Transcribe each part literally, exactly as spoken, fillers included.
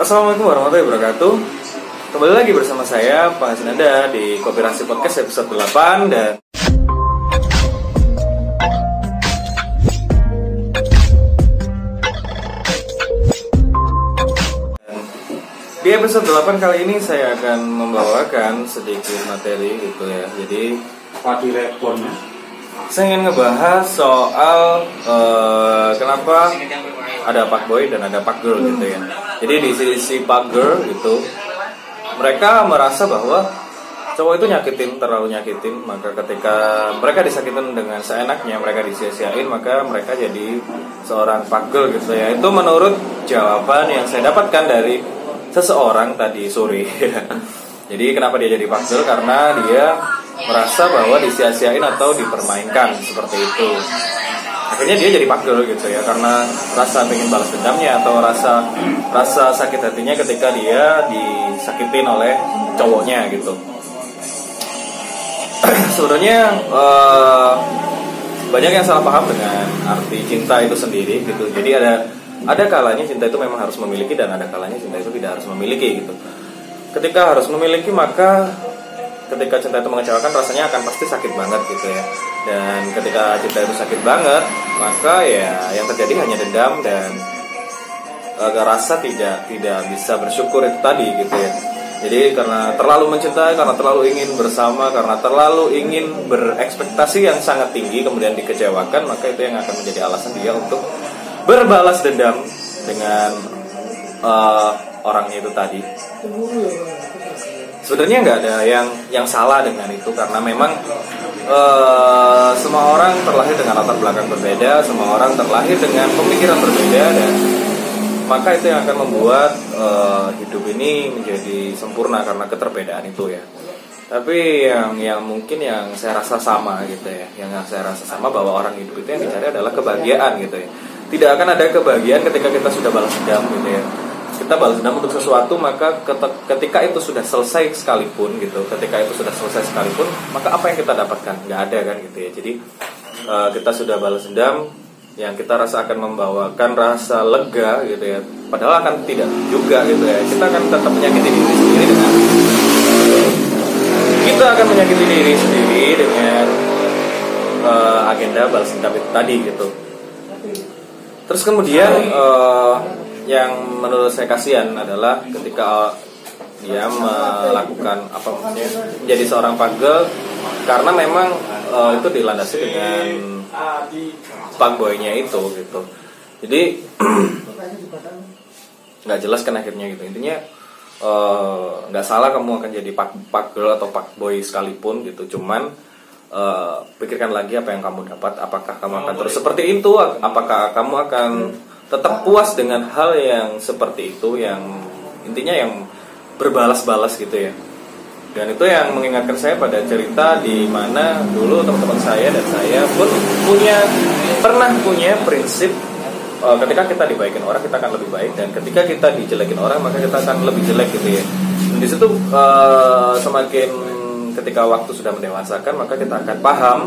Assalamualaikum warahmatullahi wabarakatuh. Kembali lagi bersama saya Pak Sinanda di Kooperasi Podcast episode delapan. Dan di episode delapan kali ini saya akan membawakan sedikit materi gitu ya. Jadi Padi Reborn, saya ingin ngebahas soal uh, kenapa ada Pak Boy dan ada Pak Girl gitu ya. Jadi di sisi Pak Girl gitu, mereka merasa bahwa cowok itu nyakitin, terlalu nyakitin. Maka ketika mereka disakitin dengan seenaknya, mereka disia-siain, maka mereka jadi seorang Pak Girl gitu ya. Itu menurut jawaban yang saya dapatkan dari seseorang tadi sore. Jadi kenapa dia jadi Pak Girl? Karena dia merasa bahwa disia-siain atau dipermainkan seperti itu. Akhirnya dia jadi Pak Girl gitu ya, karena rasa pengen balas dendamnya atau rasa rasa sakit hatinya ketika dia disakitin oleh cowoknya gitu. Sebenarnya uh, banyak yang salah paham dengan arti cinta itu sendiri gitu. Jadi ada Ada kalanya cinta itu memang harus memiliki, dan ada kalanya cinta itu tidak harus memiliki gitu. Ketika harus memiliki, maka ketika cinta itu mengecewakan, rasanya akan pasti sakit banget gitu ya. Dan ketika cinta itu sakit banget, maka ya yang terjadi hanya dendam dan agak rasa tidak tidak bisa bersyukur itu tadi gitu ya. Jadi karena terlalu mencintai, karena terlalu ingin bersama, karena terlalu ingin berekspektasi yang sangat tinggi, kemudian dikecewakan, maka itu yang akan menjadi alasan dia untuk berbalas dendam dengan uh, orangnya itu tadi. Sebenarnya nggak ada yang yang salah dengan itu, karena memang uh, semua orang terlahir dengan latar belakang berbeda, semua orang terlahir dengan pemikiran berbeda, dan maka itu yang akan membuat uh, hidup ini menjadi sempurna karena keterbedaan itu ya. Tapi yang yang mungkin yang saya rasa sama gitu ya, yang saya rasa sama bahwa orang hidup itu yang dicari adalah kebahagiaan gitu ya. Tidak akan ada kebahagiaan ketika kita sudah balas dendam gitu ya. Kita balas dendam untuk sesuatu, maka ketika itu sudah selesai sekalipun gitu, ketika itu sudah selesai sekalipun, maka apa yang kita dapatkan? Nggak ada kan gitu ya. Jadi uh, kita sudah balas dendam, yang kita rasa akan membawakan rasa lega gitu ya, padahal akan tidak juga gitu ya. Kita akan tetap menyakiti diri sendiri dengan kita akan menyakiti diri sendiri dengan uh, agenda balas dendam itu tadi gitu. Terus kemudian uh, yang menurut saya kasihan adalah ketika dia melakukan apa maksudnya menjadi seorang pagel, karena memang uh, itu dilandasi dengan pangboynya itu gitu. Jadi nggak jelas kan akhirnya gitu. Intinya nggak uh, salah kamu akan jadi pak, pak girl atau pak boy sekalipun gitu, cuman uh, pikirkan lagi apa yang kamu dapat. Apakah kamu akan terus seperti itu? Apakah kamu akan tetap puas dengan hal yang seperti itu, yang intinya yang berbalas-balas gitu ya? Dan itu yang mengingatkan saya pada cerita di mana dulu teman-teman saya dan saya pun punya pernah punya prinsip. Ketika kita dibaikin orang, kita akan lebih baik, dan ketika kita dijelekin orang, maka kita akan lebih jelek gitu ya. Dan di situ uh, semakin ketika waktu sudah mendewasakan, maka kita akan paham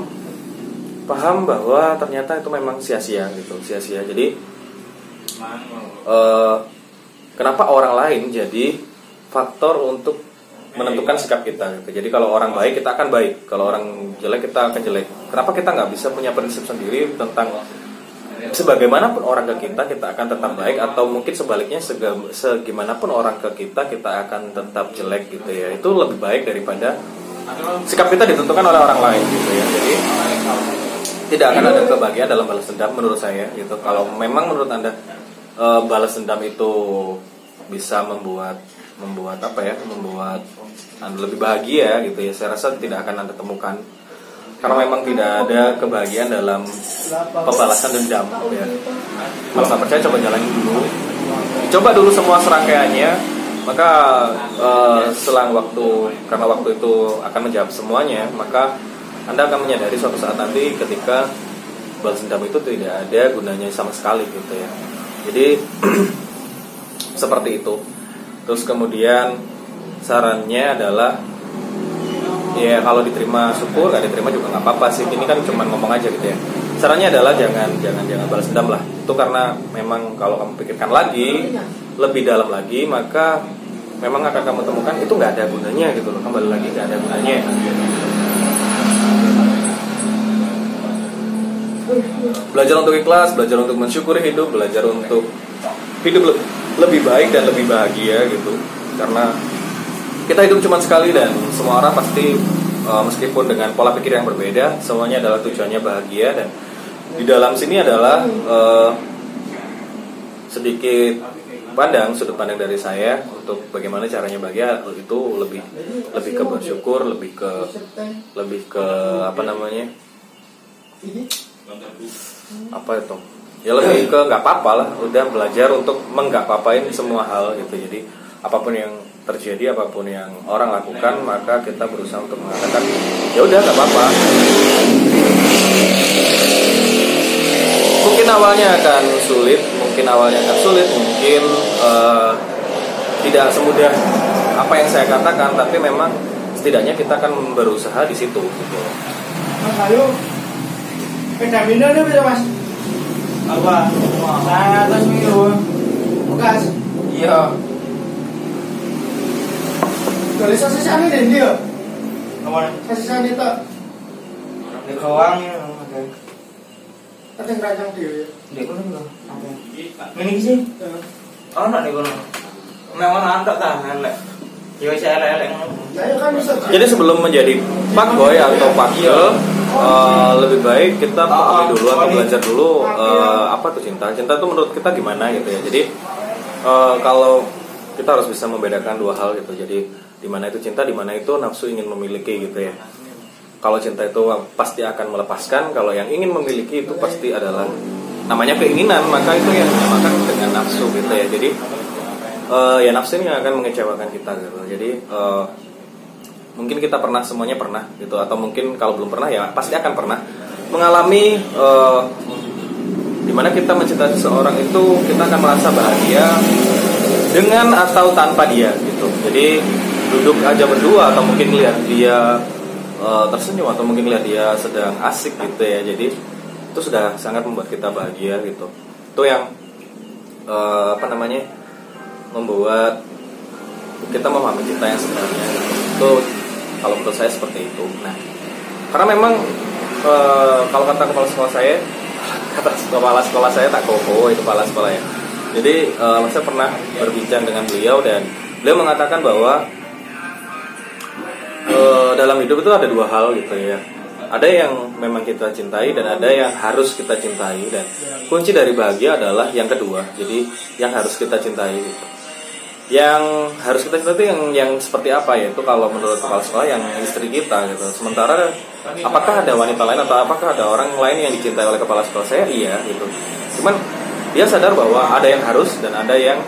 paham bahwa ternyata itu memang sia-sia gitu, sia-sia. Jadi uh, kenapa orang lain jadi faktor untuk menentukan sikap kita gitu. Jadi kalau orang baik, kita akan baik, kalau orang jelek, kita akan jelek. Kenapa kita nggak bisa punya prinsip sendiri tentang sebagaimanapun orang ke kita, kita akan tetap baik, atau mungkin sebaliknya, segimanapun orang ke kita, kita akan tetap jelek gitu ya. Itu lebih baik daripada sikap kita ditentukan oleh orang lain gitu ya. Jadi tidak akan ada kebahagiaan dalam balas dendam menurut saya gitu. Kalau memang menurut Anda e, balas dendam itu bisa membuat membuat apa ya, membuat Anda lebih bahagia gitu ya, saya rasa tidak akan Anda temukan. Karena memang tidak ada kebahagiaan dalam pembalasan dendam ya. Kalau nggak percaya, coba jalanin dulu, coba dulu semua serangkaiannya, maka eh, selang waktu, karena waktu itu akan menjawab semuanya, maka Anda akan menyadari suatu saat nanti ketika balas dendam itu tidak ada gunanya sama sekali gitu ya. Jadi seperti itu. Terus kemudian sarannya adalah, ya kalau diterima syukur, gak diterima juga gak apa-apa sih. Ini kan cuma ngomong aja gitu ya. Sarannya adalah jangan jangan jangan balas dendam lah. Itu karena memang kalau kamu pikirkan lagi, lebih dalam lagi, maka memang akan kamu temukan itu nggak ada gunanya gitu loh. Kembali lagi, nggak ada gunanya. Belajar untuk ikhlas, belajar untuk mensyukuri hidup, belajar untuk hidup le- lebih baik dan lebih bahagia gitu. Karena kita hidup cuma sekali dan semua orang pasti uh, meskipun dengan pola pikir yang berbeda, semuanya adalah tujuannya bahagia. Dan di dalam sini adalah uh, sedikit pandang, sudut pandang dari saya untuk bagaimana caranya bahagia itu lebih lebih ke bersyukur, lebih ke lebih ke apa namanya? apa itu ya lebih ke nggak apa-apa lah, udah belajar untuk menggak apa-apain semua hal gitu. Jadi apapun yang terjadi, apapun yang orang lakukan, maka kita berusaha untuk mengatakan ya udah nggak apa-apa. Mungkin awalnya akan sulit, mungkin awalnya akan sulit, mungkin uh, tidak semudah apa yang saya katakan, tapi memang setidaknya kita akan berusaha di situ gitu. Halo. Peda bindo nih bisa mas? Apa? Nah, atas bindo Bukas? Iya. Dari sasisannya deh dia? Nomor? Sasisannya itu? Di kawang ya. Tapi ngerajang dia ya? Dek kono enggak? Apa? Ini sih? Oh, enggak dek kono. Memang ada tahan lah. Jadi sebelum menjadi fuckboy atau fuckgirl, uh, lebih baik kita pahami dulu atau belajar dulu uh, apa tuh cinta. Cinta itu menurut kita gimana gitu ya. Jadi uh, kalau kita harus bisa membedakan dua hal gitu. Jadi di mana itu cinta, di mana itu nafsu ingin memiliki gitu ya. Kalau cinta itu pasti akan melepaskan, kalau yang ingin memiliki itu pasti adalah namanya keinginan, maka itu yang dinamakan dengan nafsu gitu ya. Jadi Uh, ya nafsu ini akan mengecewakan kita gitu. Jadi uh, mungkin kita pernah, semuanya pernah gitu, atau mungkin kalau belum pernah ya pasti akan pernah mengalami uh, dimana kita mencintai seseorang itu kita akan merasa bahagia dengan atau tanpa dia gitu. Jadi duduk aja berdua atau mungkin lihat dia uh, tersenyum atau mungkin lihat dia sedang asik gitu ya. Jadi itu sudah sangat membuat kita bahagia gitu. Itu yang uh, apa namanya? membuat kita memahami cinta yang sebenarnya itu, kalau menurut saya seperti itu. Nah, karena memang e, kalau kata kepala sekolah saya, kata kepala sekolah saya tak koko itu kepala sekolahnya. Jadi e, saya pernah berbincang dengan beliau dan beliau mengatakan bahwa e, dalam hidup itu ada dua hal gitu ya. Ada yang memang kita cintai dan ada yang harus kita cintai, dan kunci dari bahagia adalah yang kedua. Jadi yang harus kita cintai gitu. Yang harus kita cintai itu yang, yang seperti apa ya? Itu kalau menurut kepala sekolah yang istri kita gitu. Sementara apakah ada wanita lain atau apakah ada orang lain yang dicintai oleh kepala sekolah saya? Iya gitu. Cuman dia sadar bahwa ada yang harus dan ada yang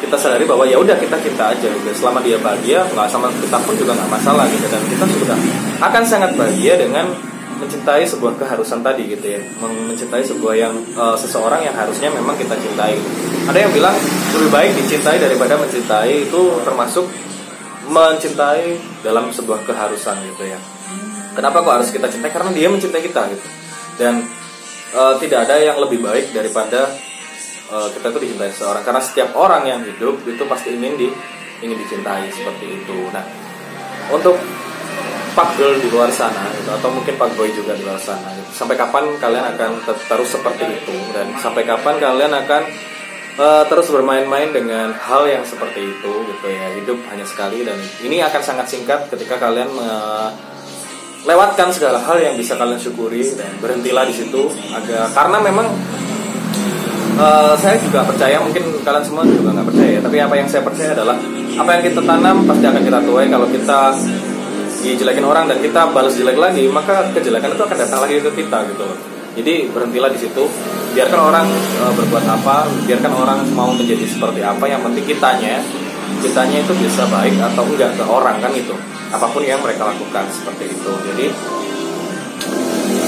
kita sadari bahwa ya udah kita cinta aja gitu. Selama dia bahagia, nggak sama kita pun juga nggak masalah gitu. Dan kita sudah akan sangat bahagia dengan mencintai sebuah keharusan tadi gitu ya. Mencintai sebuah yang uh, seseorang yang harusnya memang kita cintai gitu. Ada yang bilang lebih baik dicintai daripada mencintai, itu termasuk mencintai dalam sebuah keharusan gitu ya. Kenapa kok harus kita cintai? Karena dia mencintai kita gitu. Dan uh, tidak ada yang lebih baik daripada uh, kita itu dicintai seseorang. Karena setiap orang yang hidup itu pasti ingin di ingin dicintai seperti itu. Nah, untuk pak girl di luar sana gitu, atau mungkin pak boy juga di luar sana gitu. Sampai kapan kalian akan terus seperti itu, dan sampai kapan kalian akan uh, terus bermain-main dengan hal yang seperti itu gitu ya. Hidup hanya sekali dan ini akan sangat singkat ketika kalian melewatkan uh, segala hal yang bisa kalian syukuri, dan berhentilah di situ agak, karena memang uh, saya juga percaya, mungkin kalian semua juga nggak percaya, tapi apa yang saya percaya adalah apa yang kita tanam pasti akan kita tuai. Kalau kita dijelekin orang dan kita balas jelek lagi, maka kejelekan itu akan datang lagi ke kita gitu. Jadi berhentilah di situ, biarkan orang e, berbuat apa, biarkan orang mau menjadi seperti apa, yang penting kitanya, kitanya itu bisa baik atau enggak ke orang kan gitu. Apapun yang mereka lakukan seperti itu. Jadi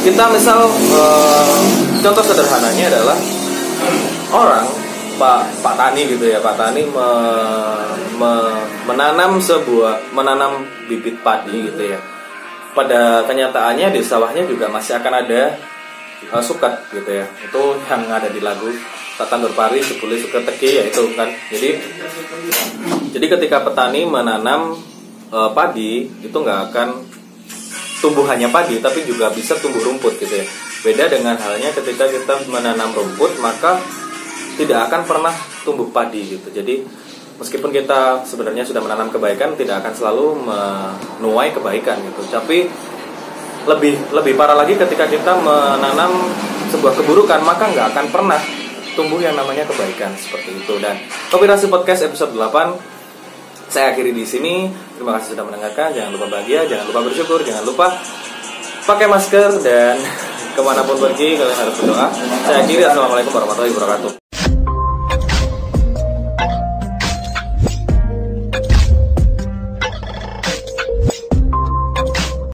kita misal e, contoh sederhananya adalah orang Pak Pak Tani gitu ya. Pak Tani me, me, menanam sebuah menanam bibit padi gitu ya. Pada kenyataannya di sawahnya juga masih akan ada uh, suket gitu ya. Itu yang ada di lagu Tatandur Pari sebuli suka teki, yaitu kan. Jadi jadi ketika petani menanam e, padi itu nggak akan tumbuh hanya padi, tapi juga bisa tumbuh rumput gitu ya. Beda dengan halnya ketika kita menanam rumput, maka tidak akan pernah tumbuh padi gitu. Jadi meskipun kita sebenarnya sudah menanam kebaikan, tidak akan selalu menuai kebaikan gitu. Tapi lebih lebih parah lagi ketika kita menanam sebuah keburukan, maka nggak akan pernah tumbuh yang namanya kebaikan seperti itu. Dan Kooperasi Podcast episode delapan saya akhiri di sini. Terima kasih sudah mendengarkan. Jangan lupa bahagia, jangan lupa bersyukur, jangan lupa pakai masker, dan kemanapun pergi kalian harus berdoa. Saya akhiri. Assalamualaikum warahmatullahi wabarakatuh.